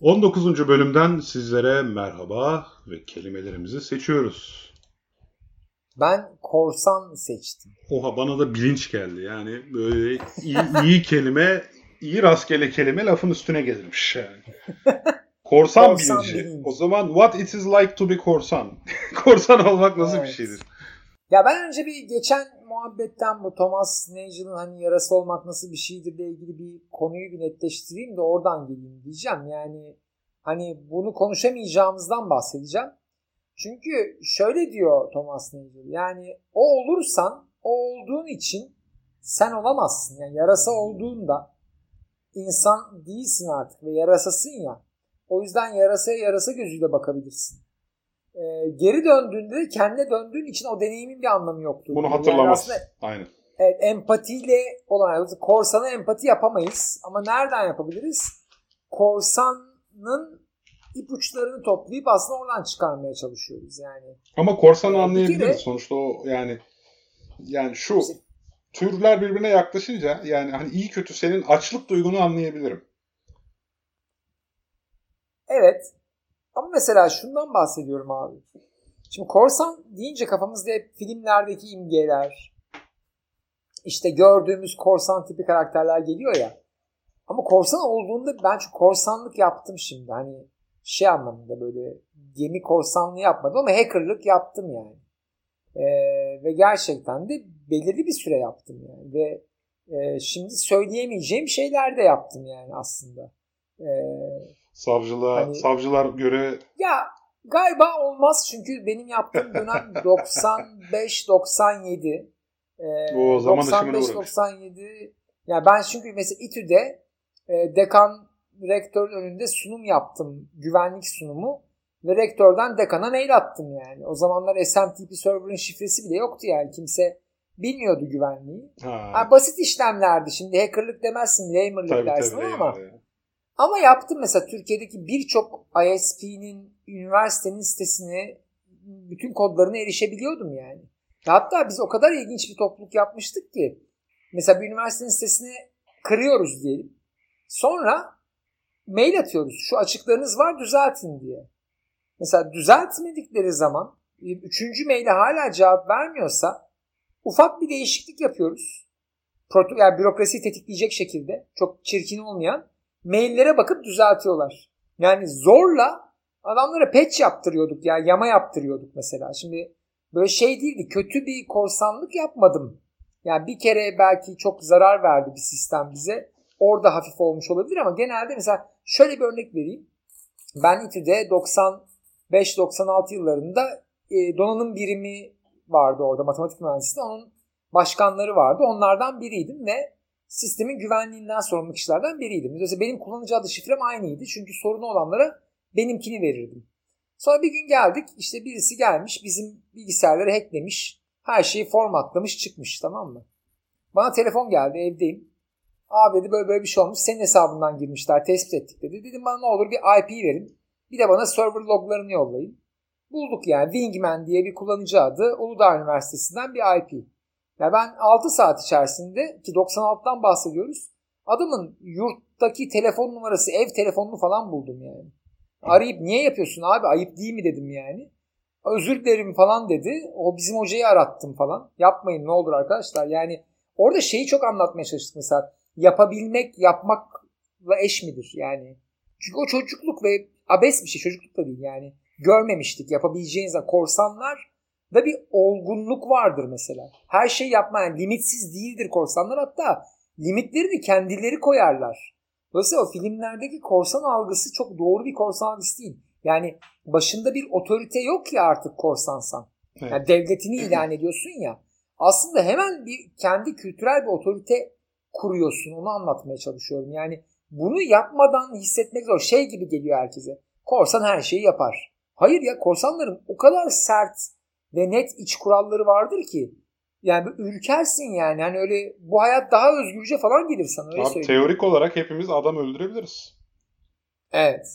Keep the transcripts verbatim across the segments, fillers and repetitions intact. on dokuzuncu bölümden sizlere merhaba ve kelimelerimizi seçiyoruz. Ben korsan seçtim. Oha, bana da bilinç geldi. Yani böyle iyi, iyi kelime, iyi rastgele kelime lafın üstüne gelirmiş yani. Korsan, korsan bilinci. Bilinci. O zaman what it is like to be korsan. Korsan olmak nasıl evet. bir şeydir? Ya ben önce bir geçen muhabbetten bu Thomas Nagel'ın hani yarası olmak nasıl bir şeydir ile ilgili bir konuyu bir netleştireyim de oradan geleyim diyeceğim. Yani hani bunu konuşamayacağımızdan bahsedeceğim. Çünkü şöyle diyor Thomas Nagel, yani o olursan, o olduğun için sen olamazsın. Yani yarasa olduğunda insan değilsin artık ve yarasasın ya. O yüzden yarasaya yarasa gözüyle bakabilirsin. Ee, geri döndüğünde kendine döndüğün için o deneyimin bir anlamı yoktur. Bunu hatırlamaz. Yani aynen. Evet, empatiyle olan, korsana empati yapamayız ama nereden yapabiliriz? Korsanın ipuçlarını toplayıp aslında oradan çıkarmaya çalışıyoruz yani. Ama korsanı anlayabiliriz de, sonuçta o yani yani şu işte, türler birbirine yaklaşınca yani hani iyi kötü senin açlık duygunu anlayabilirim. Evet. Ama mesela şundan bahsediyorum abi. Şimdi korsan deyince kafamızda hep filmlerdeki imgeler, işte gördüğümüz korsan tipi karakterler geliyor ya. Ama korsan olduğunda ben çok korsanlık yaptım şimdi. Hani şey anlamında böyle gemi korsanlığı yapmadım ama hackerlık yaptım yani. Ee, ve gerçekten de belirli bir süre yaptım yani. Ve e, şimdi söyleyemeyeceğim şeyler de yaptım yani aslında. Evet. Savcılığa, hani, savcılar göre... Ya galiba olmaz çünkü benim yaptığım dönem doksan beş doksan yedi. O zaman doksan beş doksan yedi. Yani ben çünkü mesela İTÜ'de e, dekan rektörün önünde sunum yaptım. Güvenlik sunumu. Ve rektörden dekana mail attım yani. O zamanlar S M T P server'ın şifresi bile yoktu yani. Kimse bilmiyordu güvenliği. Ha. Yani basit işlemlerdi. Şimdi hackerlık demezsin, lamerlık dersin tabii, ama... Yani. Ama yaptım mesela Türkiye'deki birçok I S P'nin, üniversitenin sitesine bütün kodlarına erişebiliyordum yani. Hatta biz o kadar ilginç bir topluluk yapmıştık ki mesela bir üniversitenin sitesini kırıyoruz diyelim. Sonra mail atıyoruz. Şu açıklarınız var, düzeltin diye. Mesela düzeltmedikleri zaman üçüncü maile hala cevap vermiyorsa ufak bir değişiklik yapıyoruz. Proto- yani bürokrasiyi tetikleyecek şekilde çok çirkin olmayan maillere bakıp düzeltiyorlar. Yani zorla adamlara patch yaptırıyorduk ya, yama yaptırıyorduk mesela. Şimdi böyle şey değildi, kötü bir korsanlık yapmadım. Yani bir kere belki çok zarar verdi bir sistem bize. Orada hafif olmuş olabilir ama genelde mesela şöyle bir örnek vereyim. Ben İTÜ'de doksan beş doksan altı yıllarında donanım birimi vardı orada, matematik mühendisliğinde. Onun başkanları vardı. Onlardan biriydim ve sistemin güvenliğinden sorumlu kişilerden biriydim. Mesela benim kullanıcı adı şifrem aynıydı. Çünkü sorunu olanlara benimkini verirdim. Sonra bir gün geldik. İşte birisi gelmiş. Bizim bilgisayarları hacklemiş. Her şeyi formatlamış çıkmış, tamam mı? Bana telefon geldi, evdeyim. Abi dedi, böyle böyle bir şey olmuş. Senin hesabından girmişler. Tespit ettik dedi. Dedim bana ne olur bir I P'yi verin. Bir de bana server loglarını yollayın. Bulduk yani. Wingman diye bir kullanıcı adı. Uludağ Üniversitesi'nden bir I P. Ya ben altı saat içerisinde ki doksan altıdan bahsediyoruz. Adamın yurttaki telefon numarası, ev telefonunu falan buldum yani. Arayıp niye yapıyorsun abi, ayıp değil mi dedim yani. Özür dilerim falan dedi. O bizim hocayı arattım falan. Yapmayın ne olur arkadaşlar. Yani orada şeyi çok anlatmaya çalıştık mesela. Yapabilmek yapmakla eş midir yani? Çünkü o çocukluk ve abes bir şey. Çocukluk da değil yani. Görmemiştik yapabileceğinizden. Korsanlar da bir olgunluk vardır mesela. Her şey yapma, yani limitsiz değildir korsanlar, hatta limitlerini kendileri koyarlar. Dolayısıyla o filmlerdeki korsan algısı çok doğru bir korsan algısı değil. Yani başında bir otorite yok ki artık korsansan. Evet. Yani devletini ilan ediyorsun ya. Aslında hemen bir kendi kültürel bir otorite kuruyorsun. Onu anlatmaya çalışıyorum. Yani bunu yapmadan hissetmek zor. Şey gibi geliyor herkese. Korsan her şeyi yapar. Hayır ya, korsanların o kadar sert ve net iç kuralları vardır ki yani ürkersin yani. Hani öyle bu hayat daha özgürce falan gelir sana. Öyle abi, teorik olarak hepimiz adam öldürebiliriz. Evet.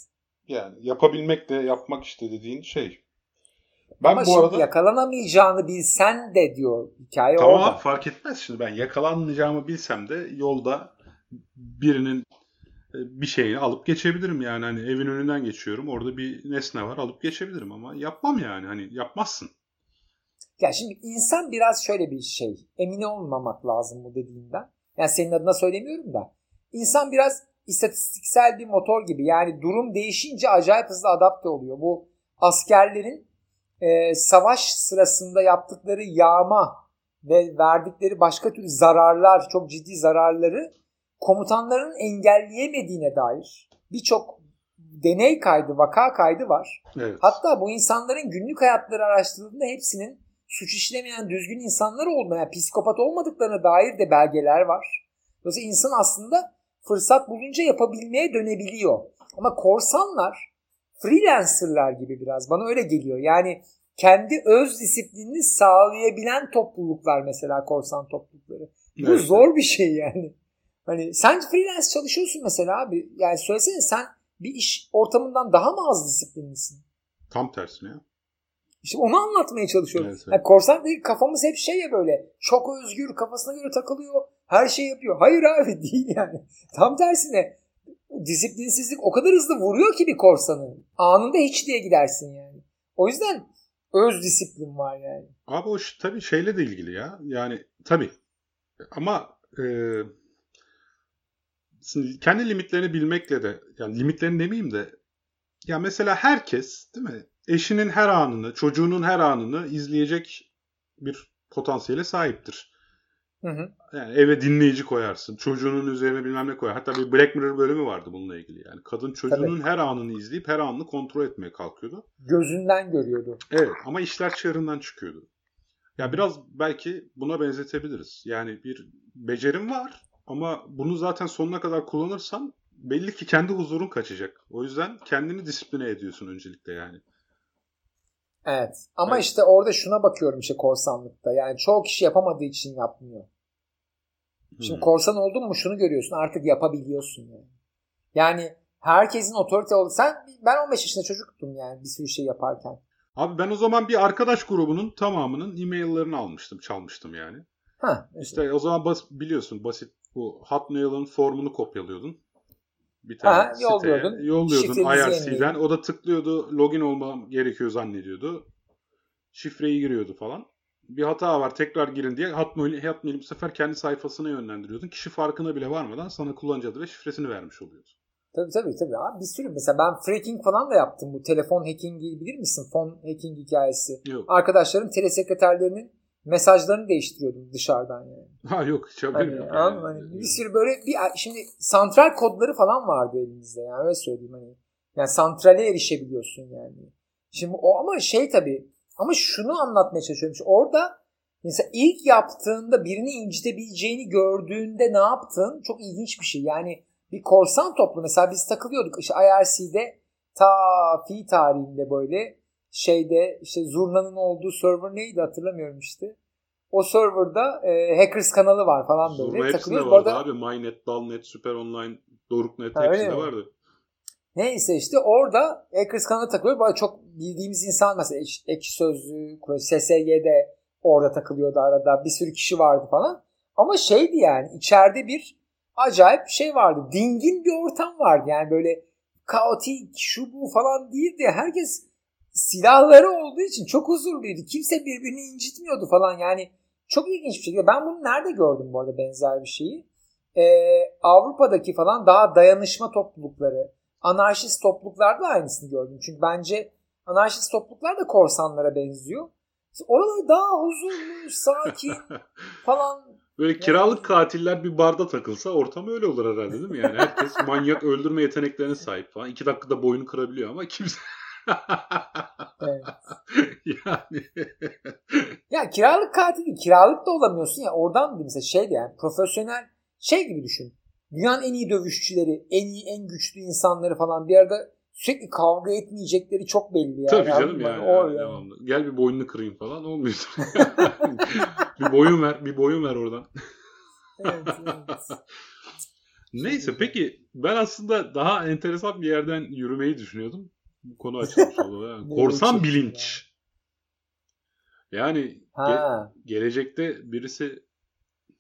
Yani yapabilmek de yapmak işte dediğin şey. Ben ama bu şimdi arada yakalanamayacağını bilsen de diyor hikaye tamam, orada. Tamam, fark etmez şimdi ben yakalanmayacağımı bilsem de yolda birinin bir şeyi alıp geçebilirim yani, hani evin önünden geçiyorum, orada bir nesne var, alıp geçebilirim ama yapmam yani, hani yapmazsın. Ya şimdi insan biraz şöyle bir şey, emin olmamak lazım bu dediğinden. Yani senin adına söylemiyorum da, insan biraz istatistiksel bir motor gibi, yani durum değişince acayip hızlı adapte oluyor. Bu askerlerin e, savaş sırasında yaptıkları yağma ve verdikleri başka türlü zararlar, çok ciddi zararları komutanların engelleyemediğine dair birçok deney kaydı, vaka kaydı var. Evet. Hatta bu insanların günlük hayatları araştırıldığında hepsinin suç işlemeyen düzgün insanlar olmaya, yani psikopat olmadıklarına dair de belgeler var. Dolayısıyla insan aslında fırsat bulunca yapabilmeye dönebiliyor. Ama korsanlar freelancerlar gibi biraz, bana öyle geliyor. Yani kendi öz disiplinini sağlayabilen topluluklar mesela, korsan toplulukları. Bu evet. Zor bir şey yani. Hani sen freelance çalışıyorsun mesela abi. Yani söylesene, sen bir iş ortamından daha mı az disiplinlisin? Tam tersine ya. İşte onu anlatmaya çalışıyorum. Evet, evet. Yani korsan değil, kafamız hep şey ya böyle. Çok özgür, kafasına göre takılıyor. Her şey yapıyor. Hayır abi, değil yani. Tam tersine. Disiplinsizlik o kadar hızlı vuruyor ki bir korsanı. Anında hiç diye gidersin yani. O yüzden öz disiplin var yani. Abi o tabii şeyle de ilgili ya. Yani tabii. Ama eee kendi limitlerini bilmekle de, yani limitlerini demeyeyim de, ya mesela herkes değil mi, eşinin her anını, çocuğunun her anını izleyecek bir potansiyele sahiptir. Hı hı. Yani eve dinleyici koyarsın, çocuğunun üzerine bilmem ne koyar. Hatta bir Black Mirror bölümü vardı bununla ilgili yani. Kadın çocuğunun Tabii. her anını izleyip her anını kontrol etmeye kalkıyordu. Gözünden görüyordu. Evet, ama işler çığırından çıkıyordu. Ya biraz belki buna benzetebiliriz. Yani bir becerim var. Ama bunu zaten sonuna kadar kullanırsan belli ki kendi huzurun kaçacak. O yüzden kendini disipline ediyorsun öncelikle yani. Evet. Ama evet. işte orada şuna bakıyorum işte korsanlıkta. Yani çoğu kişi yapamadığı için yapmıyor. Şimdi hmm. korsan oldun mu şunu görüyorsun. Artık yapabiliyorsun yani. Yani herkesin otorite oldu. Sen, ben on beş yaşında çocuktum yani bir sürü şey yaparken. Abi ben o zaman bir arkadaş grubunun tamamının e-maillerini almıştım, çalmıştım yani. Ha, evet. İşte o zaman bas, biliyorsun basit. Bu Hotmail'ın formunu kopyalıyordun. Bir tane Aha, siteye. Yolluyordun. Yolluyordun I R C'den. O da tıklıyordu. Login olmam gerekiyor zannediyordu. Şifreyi giriyordu falan. Bir hata var, tekrar girin diye Hotmail'i Hotmail bu sefer kendi sayfasına yönlendiriyordun. Kişi farkına bile varmadan sana kullanıcı adı ve şifresini vermiş oluyordu. Tabii tabii tabii. Abi bir sürü mesela ben fracking falan da yaptım. Bu telefon hackingi bilir misin? Fon hacking hikayesi. Yok. Arkadaşların telesekreterlerinin mesajlarını değiştiriyordum dışarıdan yani. Ha yok hiç haberim hani, yok. Yani. Hani bir sürü böyle bir şimdi santral kodları falan vardı elimizde yani, öyle söyleyeyim hani. Yani santrale erişebiliyorsun yani. Şimdi o ama şey tabii, ama şunu anlatmaya çalışıyorum. İşte orada mesela ilk yaptığında birini incitebileceğini gördüğünde ne yaptın? Çok ilginç bir şey. Yani bir korsan toplu mesela biz takılıyorduk işte I R C'de ta fi tarihinde böyle şeyde işte Zurna'nın olduğu server neydi hatırlamıyorum işte. O serverda e, hackers kanalı var falan böyle. Zurna hepsinde vardı orada... abi. MyNet, DalNet, Süper Online, DorukNet ha, hepsinde vardı. Neyse işte orada hackers kanalı takılıyor. Böyle çok bildiğimiz insan mesela Ekşi, ekşi Sözlü, S S G'de orada takılıyordu arada. Bir sürü kişi vardı falan. Ama şeydi yani içeride bir acayip şey vardı. Dingin bir ortam vardı. Yani böyle kaotik şu bu falan değildi. Herkes silahları olduğu için çok huzurluydu. Kimse birbirini incitmiyordu falan. Yani çok ilginç bir şekilde. Ben bunu nerede gördüm bu arada benzer bir şeyi? Ee, Avrupa'daki falan daha dayanışma toplulukları, anarşist topluluklarda aynısını gördüm. Çünkü bence anarşist topluluklar da korsanlara benziyor. Oralar daha huzurlu, sakin falan. Böyle kiralık katiller bir barda takılsa ortam öyle olur herhalde değil mi? Yani herkes manyak öldürme yeteneklerine sahip falan. İki dakikada boynu kırabiliyor ama kimse... Evet. Yani ya kiralık katil, kiralık da olamıyorsun ya oradan bir mesela şey de yani profesyonel şey gibi düşün. Dünyanın en iyi dövüşçüleri, en iyi en güçlü insanları falan bir arada sürekli kavga etmeyecekleri çok belli yani. Tabii canım yani, yani, yani. Gel bir boynunu kırayım falan olmuyor. bir boyun ver, bir boyun ver oradan. Evet, evet. Neyse peki ben aslında daha enteresan bir yerden yürümeyi düşünüyordum. Bu konu açılmış oldu. Yani. Korsan bilinç. Yani ge- gelecekte birisi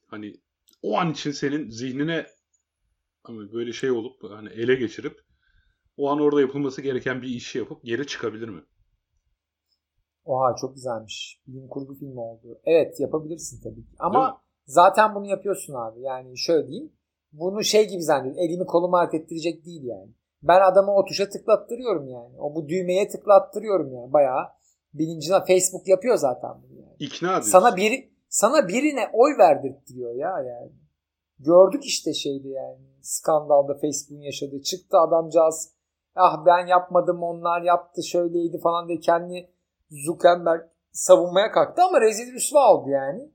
hani o an için senin zihnine Ama böyle şey olup hani ele geçirip o an orada yapılması gereken bir işi yapıp geri çıkabilir mi? Oha, çok güzelmiş. Bilim kurgu filmi oldu. Evet, yapabilirsin tabii ki. Ama zaten bunu yapıyorsun abi. Yani şöyle diyeyim. Bunu şey gibi zannediyorum. Elimi kolumu hareket ettirecek değil yani. Ben adamı o tuşa tıklattırıyorum yani. O bu düğmeye tıklattırıyorum yani. Bayağı bilincine Facebook yapıyor zaten bunu yani. İkna ediyorsun. Sana biri, sana birine oy verdirtiyor ya yani. Gördük işte şeydi yani. Skandalda Facebook'un yaşadığı. Çıktı adamcağız. Ah ben yapmadım, onlar yaptı, şöyleydi falan diye kendi Zuckerberg savunmaya kalktı ama rezil rüsva oldu yani.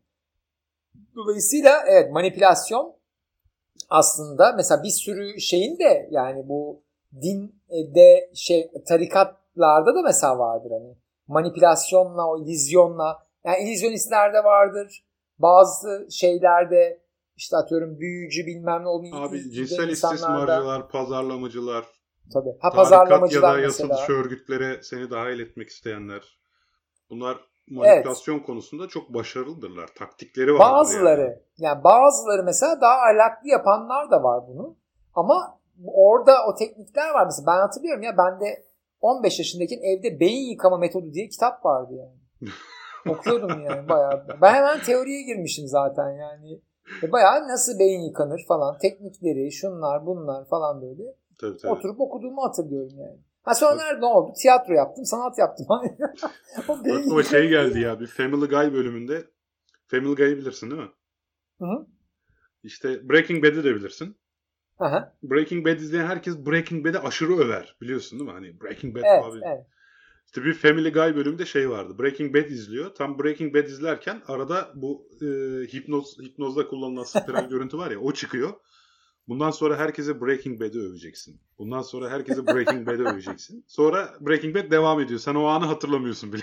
Dolayısıyla evet, manipülasyon aslında mesela bir sürü şeyin de yani bu dinde şey tarikatlarda da mesela vardır hani manipülasyonla, o illüzyonla, yani illüzyonistlerde vardır. Bazı şeylerde işte atıyorum büyücü bilmem ne olduğunu. Abi cinsel istismarcılar, pazarlamacılar. Tabii. Ha, pazarlamacılar ya da mesela yasa dışı örgütlere seni dahil etmek isteyenler. Bunlar manipülasyon evet. konusunda çok başarılıdırlar. Taktikleri var. Bazıları. Yani. yani bazıları mesela daha alaklı yapanlar da var bunu. Ama orada o teknikler var. Mesela ben hatırlıyorum ya, bende on beş yaşındayken evde beyin yıkama metodu diye kitap vardı yani. Okuyordum yani bayağı. Ben hemen teoriye girmişim zaten yani. E bayağı nasıl beyin yıkanır falan. Teknikleri, şunlar bunlar falan böyle. Tabii, tabii. Oturup okuduğumu hatırlıyorum yani. Ha sonra nerede ne oldu? Tiyatro yaptım, sanat yaptım. Aklıma şey geldi ya, bir Family Guy bölümünde. Family Guy'ı bilirsin değil mi? Hı hı. İşte Breaking Bad'i de bilirsin. Hı hı. Breaking Bad izleyen herkes Breaking Bad'i aşırı över. Biliyorsun değil mi? Hani Breaking Bad evet, abi. Evet. İşte bir Family Guy bölümünde şey vardı. Breaking Bad izliyor. Tam Breaking Bad izlerken arada bu e, hipnoz hipnozda kullanılan spiral görüntü var ya, o çıkıyor. Bundan sonra herkese Breaking Bad'i öveceksin. Bundan sonra herkese Breaking Bad'i öveceksin. Sonra Breaking Bad devam ediyor. Sen o anı hatırlamıyorsun bile.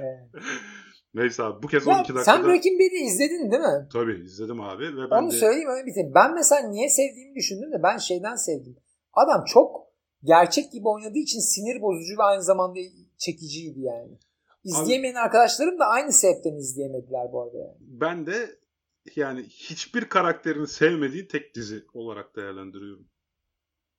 Evet. Neyse abi, bu kez on iki dakikada. Sen Breaking Bad'i izledin değil mi? Tabii izledim abi. Ve ben onu de... söyleyeyim öyle bitireyim. Ben mesela niye sevdiğimi düşündüm de ben şeyden sevdim. Adam çok gerçek gibi oynadığı için sinir bozucu ve aynı zamanda çekiciydi yani. İzleyemeyen abi, arkadaşlarım da aynı sebepten izleyemediler bu arada yani. Ben de yani hiçbir karakterini sevmediği tek dizi olarak değerlendiriyorum.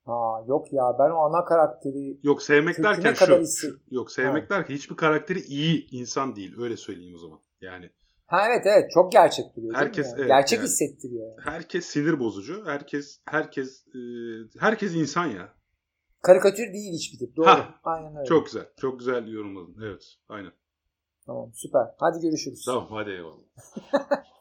Ha yok ya, ben o ana karakteri yok sevmek derken şu, şu yok sevmek ha. derken hiçbir karakteri iyi insan değil, öyle söyleyeyim o zaman. Yani ha evet evet çok gerçek duruyor. Herkes yani? evet, gerçek yani, hissettiriyor. Yani. Herkes sinir bozucu, herkes herkes e, herkes insan ya. Karikatür değil hiçbir tip. Doğru. Ha, aynen öyle. Çok güzel. Çok güzel yorumladın. Evet. Aynen. Tamam, süper. Hadi görüşürüz. Tamam, hadi eyvallah.